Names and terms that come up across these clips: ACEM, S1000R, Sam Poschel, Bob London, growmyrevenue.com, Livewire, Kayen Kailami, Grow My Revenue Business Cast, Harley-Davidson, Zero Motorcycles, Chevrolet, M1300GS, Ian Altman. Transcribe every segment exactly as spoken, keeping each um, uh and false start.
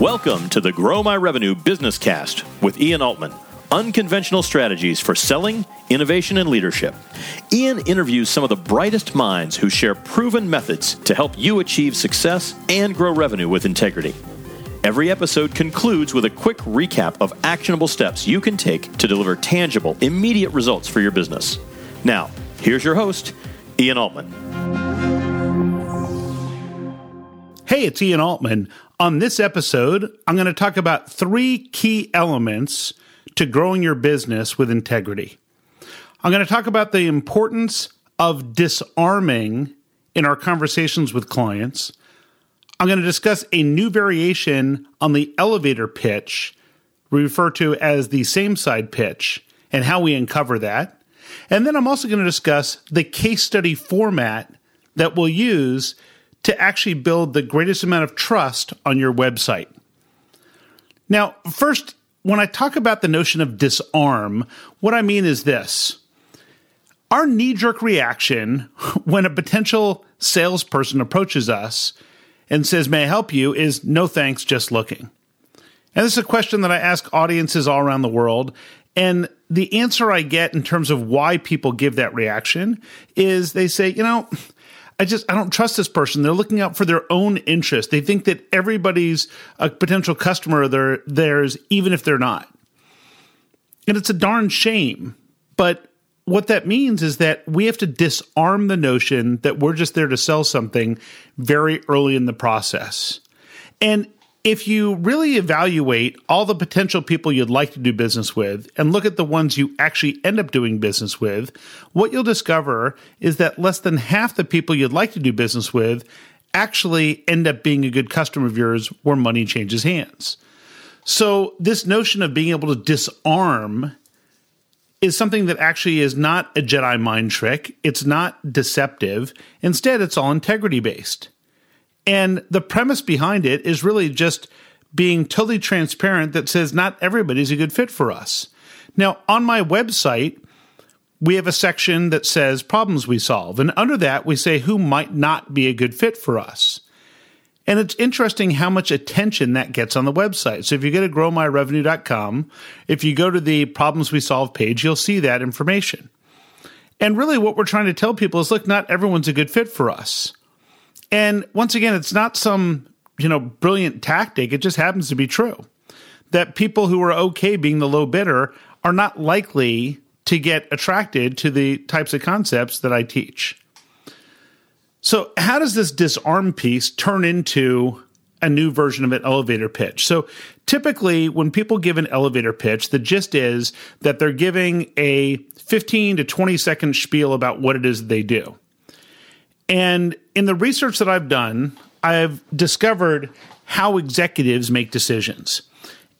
Welcome to the Grow My Revenue Business Cast with Ian Altman. Unconventional strategies for selling, innovation, and leadership. Ian interviews some of the brightest minds who share proven methods to help you achieve success and grow revenue with integrity. Every episode concludes with a quick recap of actionable steps you can take to deliver tangible, immediate results for your business. Now, here's your host, Ian Altman. Hey, it's Ian Altman. On this episode, I'm going to talk about three key elements to growing your business with integrity. I'm going to talk about the importance of disarming in our conversations with clients. I'm going to discuss a new variation on the elevator pitch, we refer to as the same side pitch, and how we uncover that. And then I'm also going to discuss the case study format that we'll use to actually build the greatest amount of trust on your website. Now, first, when I talk about the notion of disarm, what I mean is this. Our knee-jerk reaction when a potential salesperson approaches us and says, "May I help you?" is, "No thanks, just looking." And this is a question that I ask audiences all around the world. And the answer I get in terms of why people give that reaction is they say, you know, I just, I don't trust this person. They're looking out for their own interest. They think that everybody's a potential customer of theirs, even if they're not. And it's a darn shame. But what that means is that we have to disarm the notion that we're just there to sell something very early in the process. And if you really evaluate all the potential people you'd like to do business with and look at the ones you actually end up doing business with, what you'll discover is that less than half the people you'd like to do business with actually end up being a good customer of yours where money changes hands. So this notion of being able to disarm is something that actually is not a Jedi mind trick. It's not deceptive. Instead, it's all integrity-based. And the premise behind it is really just being totally transparent that says not everybody's a good fit for us. Now, on my website, we have a section that says problems we solve. And under that, we say who might not be a good fit for us. And it's interesting how much attention that gets on the website. So if you go to grow my revenue dot com, if you go to the problems we solve page, you'll see that information. And really what we're trying to tell people is, look, not everyone's a good fit for us. And once again, it's not some, you know, brilliant tactic. It just happens to be true that people who are okay being the low bidder are not likely to get attracted to the types of concepts that I teach. So how does this disarm piece turn into a new version of an elevator pitch? So typically when people give an elevator pitch, the gist is that they're giving a fifteen to twenty second spiel about what it is that they do. And in the research that I've done, I've discovered how executives make decisions.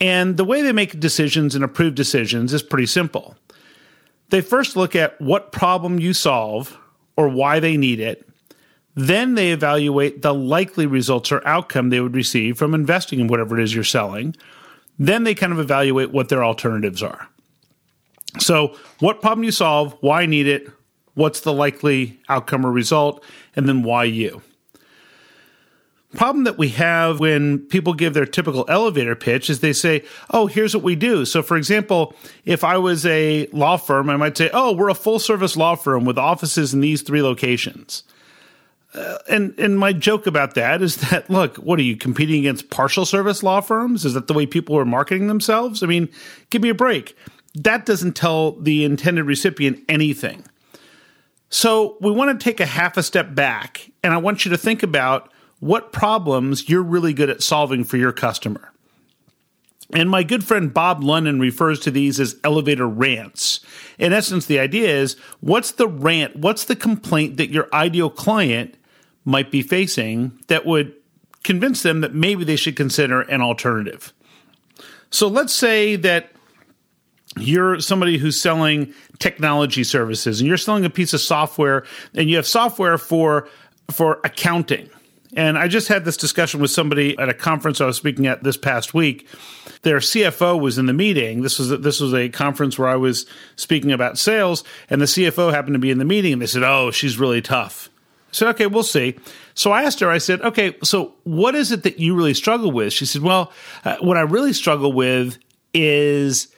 And the way they make decisions and approve decisions is pretty simple. They first look at what problem you solve or why they need it. Then they evaluate the likely results or outcome they would receive from investing in whatever it is you're selling. Then they kind of evaluate what their alternatives are. So what problem you solve, why need it, what's the likely outcome or result, and then why you. Problem that we have when people give their typical elevator pitch is they say, oh, here's what we do. So for example, if I was a law firm, I might say, oh, we're a full service law firm with offices in these three locations. Uh, and, and my joke about that is that, look, what are you competing against partial service law firms? Is that the way people are marketing themselves? I mean, give me a break. That doesn't tell the intended recipient anything. So we want to take a half a step back, and I want you to think about what problems you're really good at solving for your customer. And my good friend Bob London refers to these as elevator rants. In essence, the idea is, what's the rant, what's the complaint that your ideal client might be facing that would convince them that maybe they should consider an alternative? So let's say that you're somebody who's selling technology services and you're selling a piece of software, and you have software for for accounting. And I just had this discussion with somebody at a conference I was speaking at this past week. Their C F O was in the meeting. This was, this was a conference where I was speaking about sales, and the C F O happened to be in the meeting, and they said, oh, she's really tough. I said, okay, we'll see. So I asked her, I said, okay, so what is it that you really struggle with? She said, well, uh, what I really struggle with is,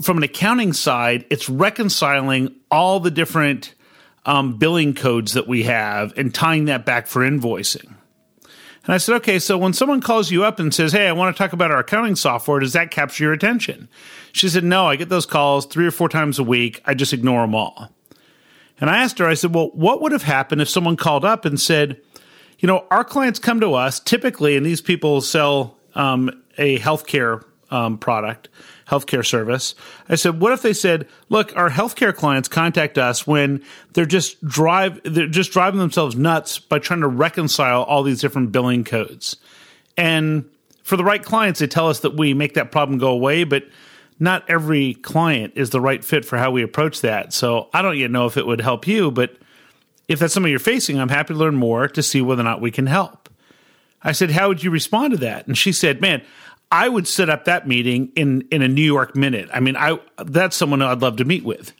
from an accounting side, it's reconciling all the different um, billing codes that we have and tying that back for invoicing. And I said, okay, so when someone calls you up and says, hey, I want to talk about our accounting software, does that capture your attention? She said, no, I get those calls three or four times a week. I just ignore them all. And I asked her, I said, well, what would have happened if someone called up and said, you know, our clients come to us typically, and these people sell um, a healthcare um, product, healthcare service. I said, what if they said, look, our healthcare clients contact us when they're just drive, they're just driving themselves nuts by trying to reconcile all these different billing codes. And for the right clients, they tell us that we make that problem go away, but not every client is the right fit for how we approach that. So I don't yet know if it would help you, but if that's something you're facing, I'm happy to learn more to see whether or not we can help. I said, how would you respond to that? And she said, man, I would set up that meeting in, in a New York minute. I mean, I that's someone I'd love to meet with.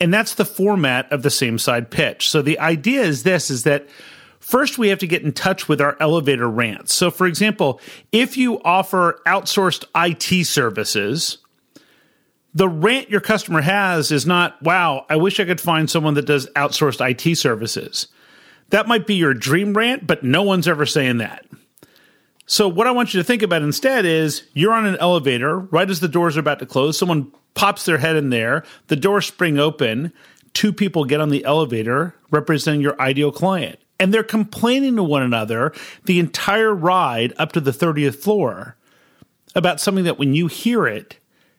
And that's the format of the Same Side Pitch. So the idea is this, is that first we have to get in touch with our elevator rants. So for example, if you offer outsourced I T services, the rant your customer has is not, wow, I wish I could find someone that does outsourced I T services. That might be your dream rant, but no one's ever saying that. So what I want you to think about instead is you're on an elevator, right as the doors are about to close, someone pops their head in there, the doors spring open, two people get on the elevator representing your ideal client. And they're complaining to one another the entire ride up to the thirtieth floor about something that when you hear it,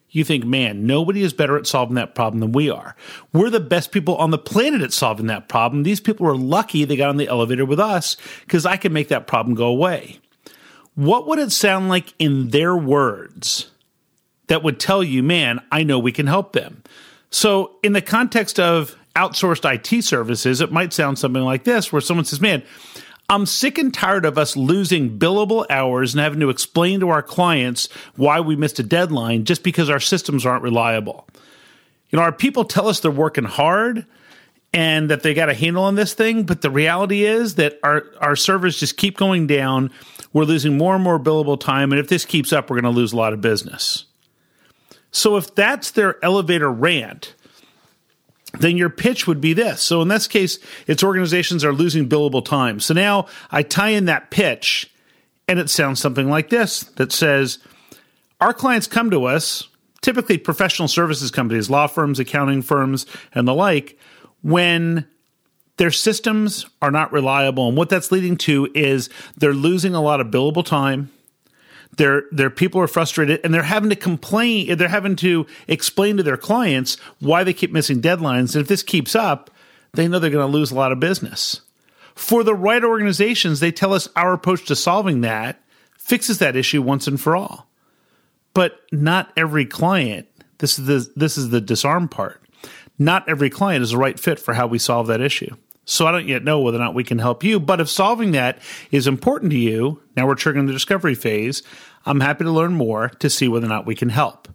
you think, man, nobody is better at solving that problem than we are. We're the best people on the planet at solving that problem. These people are lucky they got on the elevator with us because I can make that problem go away. What would it sound like in their words that would tell you, man, I know we can help them? So in the context of outsourced I T services, it might sound something like this, where someone says, man, I'm sick and tired of us losing billable hours and having to explain to our clients why we missed a deadline just because our systems aren't reliable. You know, our people tell us they're working hard and that they got a handle on this thing, but the reality is that our, our servers just keep going down. We're losing more and more billable time, and if this keeps up, we're going to lose a lot of business. So if that's their elevator rant, then your pitch would be this. So in this case, its organizations are losing billable time. So now I tie in that pitch, and it sounds something like this that says, our clients come to us, typically professional services companies, law firms, accounting firms, and the like, when their systems are not reliable. And what that's leading to is they're losing a lot of billable time. Their their people are frustrated, and they're having to complain. They're having to explain to their clients why they keep missing deadlines. And if this keeps up, they know they're going to lose a lot of business. For the right organizations, they tell us our approach to solving that fixes that issue once and for all. But not every client. This is the this is the disarm part. Not every client is the right fit for how we solve that issue. So I don't yet know whether or not we can help you, but if solving that is important to you, now we're triggering the discovery phase, I'm happy to learn more to see whether or not we can help.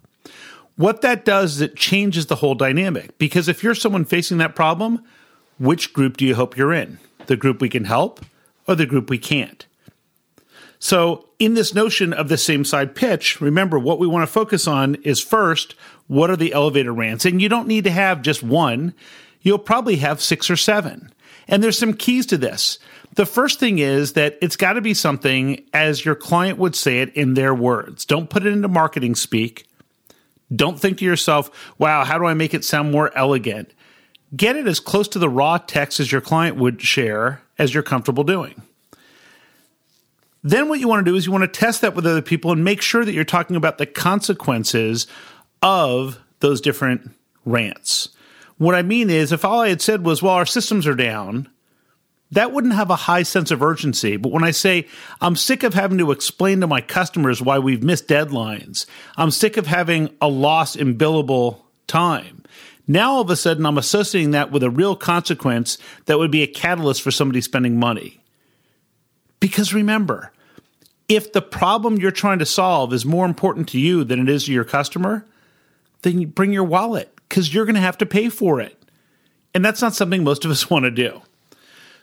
What that does is it changes the whole dynamic, because if you're someone facing that problem, which group do you hope you're in? The group we can help or the group we can't? So in this notion of the same side pitch, remember what we want to focus on is first, what are the elevator rants? And you don't need to have just one. You'll probably have six or seven. And there's some keys to this. The first thing is that it's got to be something, as your client would say it, in their words. Don't put it into marketing speak. Don't think to yourself, wow, how do I make it sound more elegant? Get it as close to the raw text as your client would share as you're comfortable doing. Then what you want to do is you want to test that with other people and make sure that you're talking about the consequences of those different rants. What I mean is, if all I had said was, well, our systems are down, that wouldn't have a high sense of urgency. But when I say, I'm sick of having to explain to my customers why we've missed deadlines, I'm sick of having a loss in billable time, now all of a sudden I'm associating that with a real consequence that would be a catalyst for somebody spending money. Because remember, if the problem you're trying to solve is more important to you than it is to your customer, then you bring your wallet, because you're going to have to pay for it. And that's not something most of us want to do.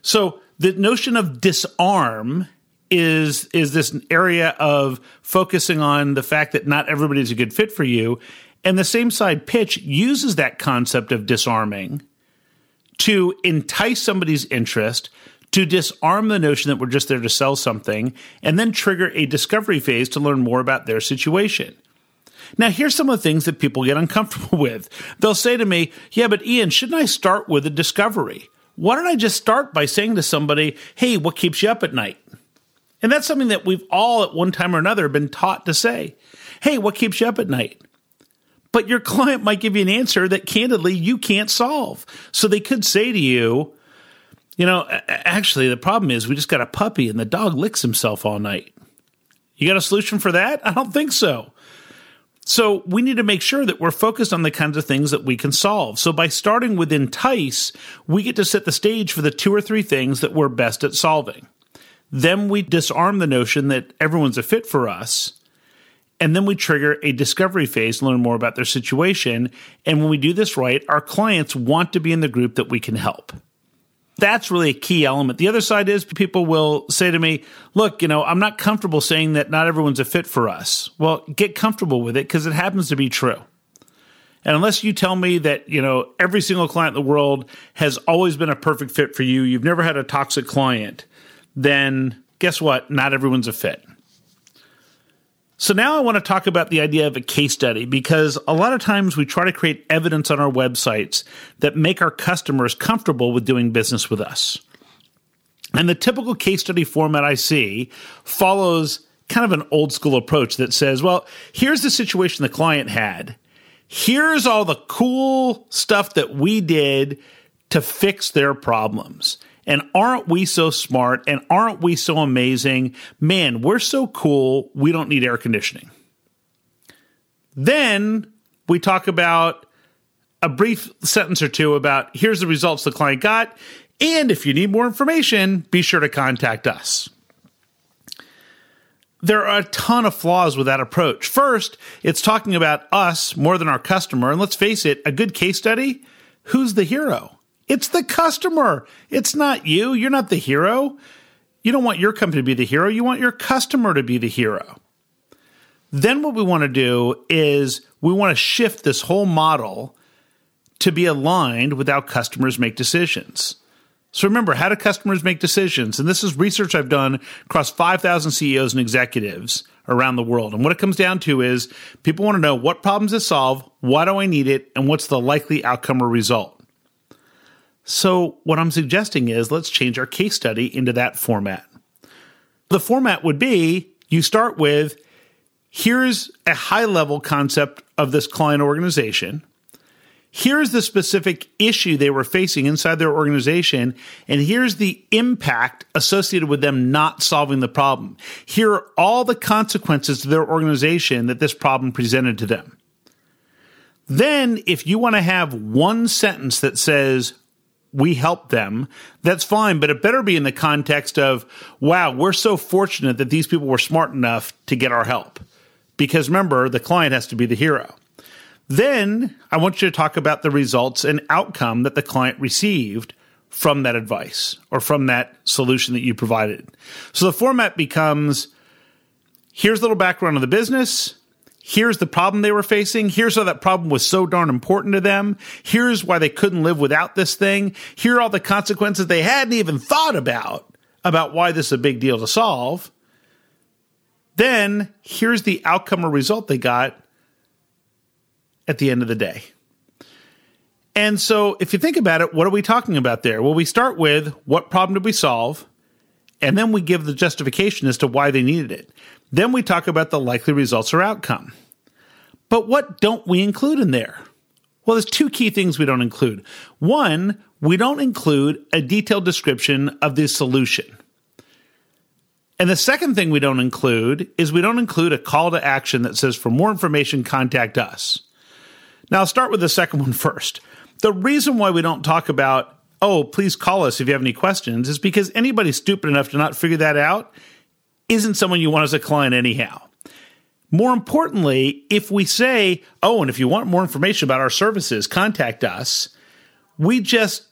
So the notion of disarm is is this area of focusing on the fact that not everybody's a good fit for you. And the same side pitch uses that concept of disarming to entice somebody's interest, to disarm the notion that we're just there to sell something, and then trigger a discovery phase to learn more about their situation. Now, here's some of the things that people get uncomfortable with. They'll say to me, yeah, but Ian, shouldn't I start with a discovery? Why don't I just start by saying to somebody, hey, what keeps you up at night? And that's something that we've all at one time or another been taught to say. Hey, what keeps you up at night? But your client might give you an answer that candidly you can't solve. So they could say to you, you know, actually the problem is we just got a puppy and the dog licks himself all night. You got a solution for that? I don't think so. So we need to make sure that we're focused on the kinds of things that we can solve. So by starting with entice, we get to set the stage for the two or three things that we're best at solving. Then we disarm the notion that everyone's a fit for us. And then we trigger a discovery phase to learn more about their situation. And when we do this right, our clients want to be in the group that we can help. That's really a key element. The other side is people will say to me, look, you know, I'm not comfortable saying that not everyone's a fit for us. Well, get comfortable with it because it happens to be true. And unless you tell me that, you know, every single client in the world has always been a perfect fit for you, you've never had a toxic client, then guess what? Not everyone's a fit. So now I want to talk about the idea of a case study, because a lot of times we try to create evidence on our websites that make our customers comfortable with doing business with us. And the typical case study format I see follows kind of an old school approach that says, well, here's the situation the client had. Here's all the cool stuff that we did to fix their problems. And aren't we so smart? And aren't we so amazing? Man, we're so cool. We don't need air conditioning. Then we talk about a brief sentence or two about here's the results the client got. And if you need more information, be sure to contact us. There are a ton of flaws with that approach. First, it's talking about us more than our customer. And let's face it, a good case study, who's the hero? It's the customer. It's not you. You're not the hero. You don't want your company to be the hero. You want your customer to be the hero. Then what we want to do is we want to shift this whole model to be aligned with how customers make decisions. So remember, how do customers make decisions? And this is research I've done across five thousand C E Os and executives around the world. And what it comes down to is people want to know what problems to solve, why do I need it, and what's the likely outcome or result. So what I'm suggesting is let's change our case study into that format. The format would be you start with, here's a high-level concept of this client organization. Here's the specific issue they were facing inside their organization, and here's the impact associated with them not solving the problem. Here are all the consequences to their organization that this problem presented to them. Then if you want to have one sentence that says, we help them, that's fine, but it better be in the context of, wow, we're so fortunate that these people were smart enough to get our help. Because remember, the client has to be the hero. Then I want you to talk about the results and outcome that the client received from that advice or from that solution that you provided. So the format becomes, here's a little background on the business. Here's the problem they were facing. Here's how that problem was so darn important to them. Here's why they couldn't live without this thing. Here are all the consequences they hadn't even thought about, about why this is a big deal to solve. Then here's the outcome or result they got at the end of the day. And so if you think about it, what are we talking about there? Well, we start with what problem did we solve? And then we give the justification as to why they needed it. Then we talk about the likely results or outcome. But what don't we include in there? Well, there's two key things we don't include. One, we don't include a detailed description of the solution. And the second thing we don't include is we don't include a call to action that says, for more information, contact us. Now, I'll start with the second one first. The reason why we don't talk about, oh, please call us if you have any questions, is because anybody stupid enough to not figure that out isn't someone you want as a client anyhow. More importantly, if we say, oh, and if you want more information about our services, contact us, we just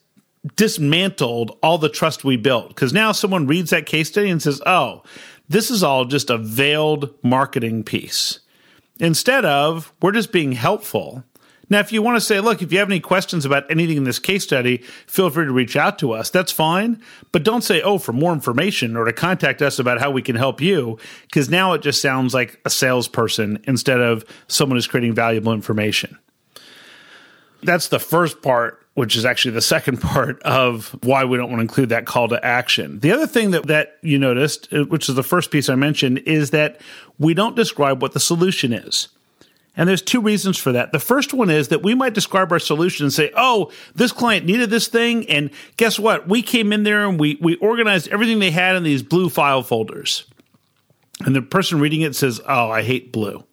dismantled all the trust we built. Because now someone reads that case study and says, oh, this is all just a veiled marketing piece. Instead of, we're just being helpful. Now, if you want to say, look, if you have any questions about anything in this case study, feel free to reach out to us. That's fine. But don't say, oh, for more information or to contact us about how we can help you, because now it just sounds like a salesperson instead of someone who's creating valuable information. That's the first part, which is actually the second part of why we don't want to include that call to action. The other thing that, that you noticed, which is the first piece I mentioned, is that we don't describe what the solution is. And there's two reasons for that. The first one is that we might describe our solution and say, oh, this client needed this thing, and guess what? We came in there and we we organized everything they had in these blue file folders. And the person reading it says, oh, I hate blue.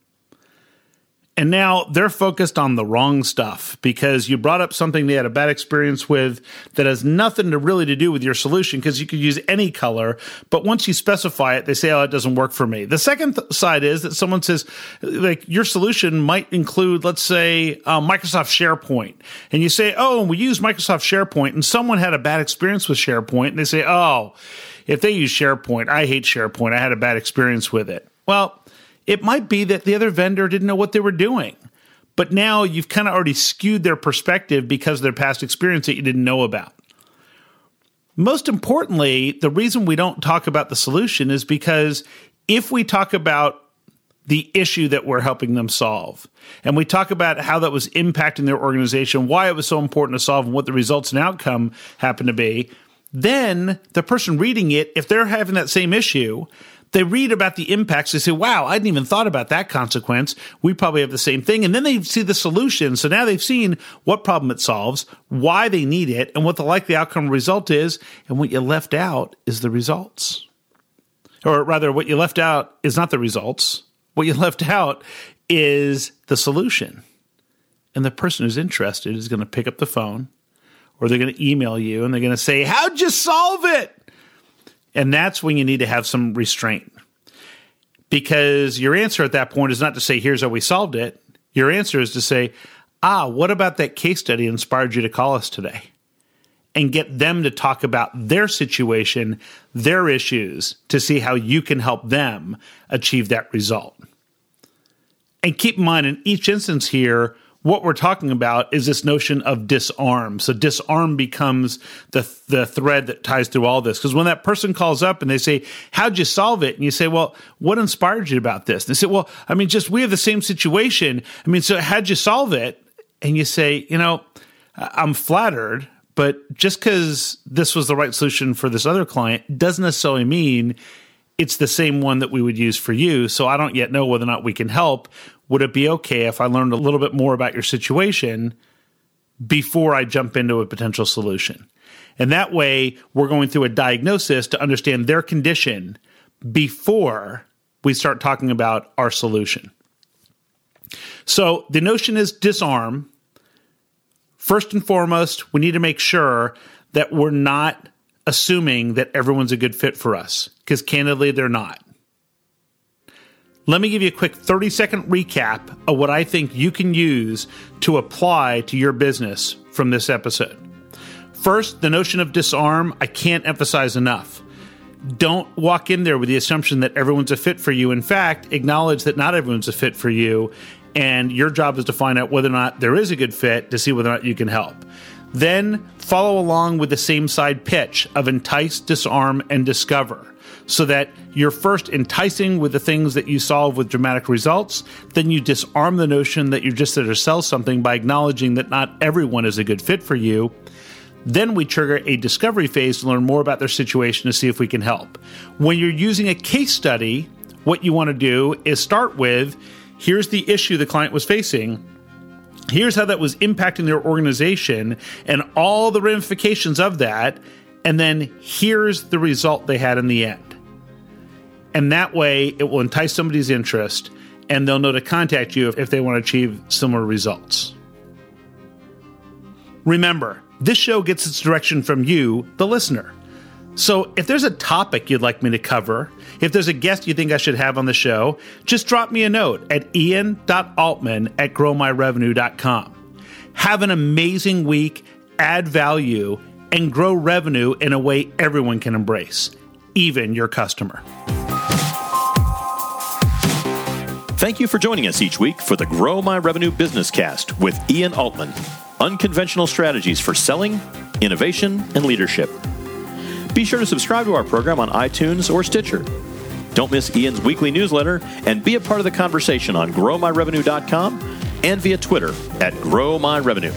And now they're focused on the wrong stuff because you brought up something they had a bad experience with that has nothing to really to do with your solution because you could use any color. But once you specify it, they say, oh, it doesn't work for me. The second th- side is that someone says, like, your solution might include, let's say, uh, Microsoft SharePoint. And you say, oh, and we use Microsoft SharePoint. And someone had a bad experience with SharePoint. And they say, oh, if they use SharePoint, I hate SharePoint. I had a bad experience with it. Well, it might be that the other vendor didn't know what they were doing, but now you've kind of already skewed their perspective because of their past experience that you didn't know about. Most importantly, the reason we don't talk about the solution is because if we talk about the issue that we're helping them solve, and we talk about how that was impacting their organization, why it was so important to solve, and what the results and outcome happened to be, then the person reading it, if they're having that same issue, they read about the impacts. They say, wow, I hadn't even thought about that consequence. We probably have the same thing. And then they see the solution. So now they've seen what problem it solves, why they need it, and what the likely outcome result is. And what you left out is the results. Or rather, what you left out is not the results. What you left out is the solution. And the person who's interested is going to pick up the phone or they're going to email you and they're going to say, how'd you solve it? And that's when you need to have some restraint, because your answer at that point is not to say, here's how we solved it. Your answer is to say, ah, what about that case study inspired you to call us today? And get them to talk about their situation, their issues, to see how you can help them achieve that result. And keep in mind, in each instance here, what we're talking about is this notion of disarm. So disarm becomes the the thread that ties through all this. Because when that person calls up and they say, how'd you solve it? And you say, well, what inspired you about this? And they say, well, I mean, just we have the same situation. I mean, so how'd you solve it? And you say, you know, I'm flattered, but just because this was the right solution for this other client doesn't necessarily mean it's the same one that we would use for you. So I don't yet know whether or not we can help. Would it be okay if I learned a little bit more about your situation before I jump into a potential solution? And that way, we're going through a diagnosis to understand their condition before we start talking about our solution. So the notion is disarm. First and foremost, we need to make sure that we're not assuming that everyone's a good fit for us, because candidly, they're not. Let me give you a quick thirty-second recap of what I think you can use to apply to your business from this episode. First, the notion of disarm, I can't emphasize enough. Don't walk in there with the assumption that everyone's a fit for you. In fact, acknowledge that not everyone's a fit for you, and your job is to find out whether or not there is a good fit to see whether or not you can help. Then follow along with the same side pitch of entice, disarm, and discover. So that you're first enticing with the things that you solve with dramatic results, then you disarm the notion that you're just there to sell something by acknowledging that not everyone is a good fit for you. Then we trigger a discovery phase to learn more about their situation to see if we can help. When you're using a case study, what you want to do is start with, here's the issue the client was facing. Here's how that was impacting their organization and all the ramifications of that. And then here's the result they had in the end. And that way, it will entice somebody's interest, and they'll know to contact you if, if they want to achieve similar results. Remember, this show gets its direction from you, the listener. So if there's a topic you'd like me to cover, if there's a guest you think I should have on the show, just drop me a note at ian dot altman at grow my revenue dot com. Have an amazing week, add value, and grow revenue in a way everyone can embrace, even your customer. Thank you for joining us each week for the Grow My Revenue Business Cast with Ian Altman, unconventional strategies for selling, innovation, and leadership. Be sure to subscribe to our program on iTunes or Stitcher. Don't miss Ian's weekly newsletter and be a part of the conversation on grow my revenue dot com and via Twitter at grow my revenue.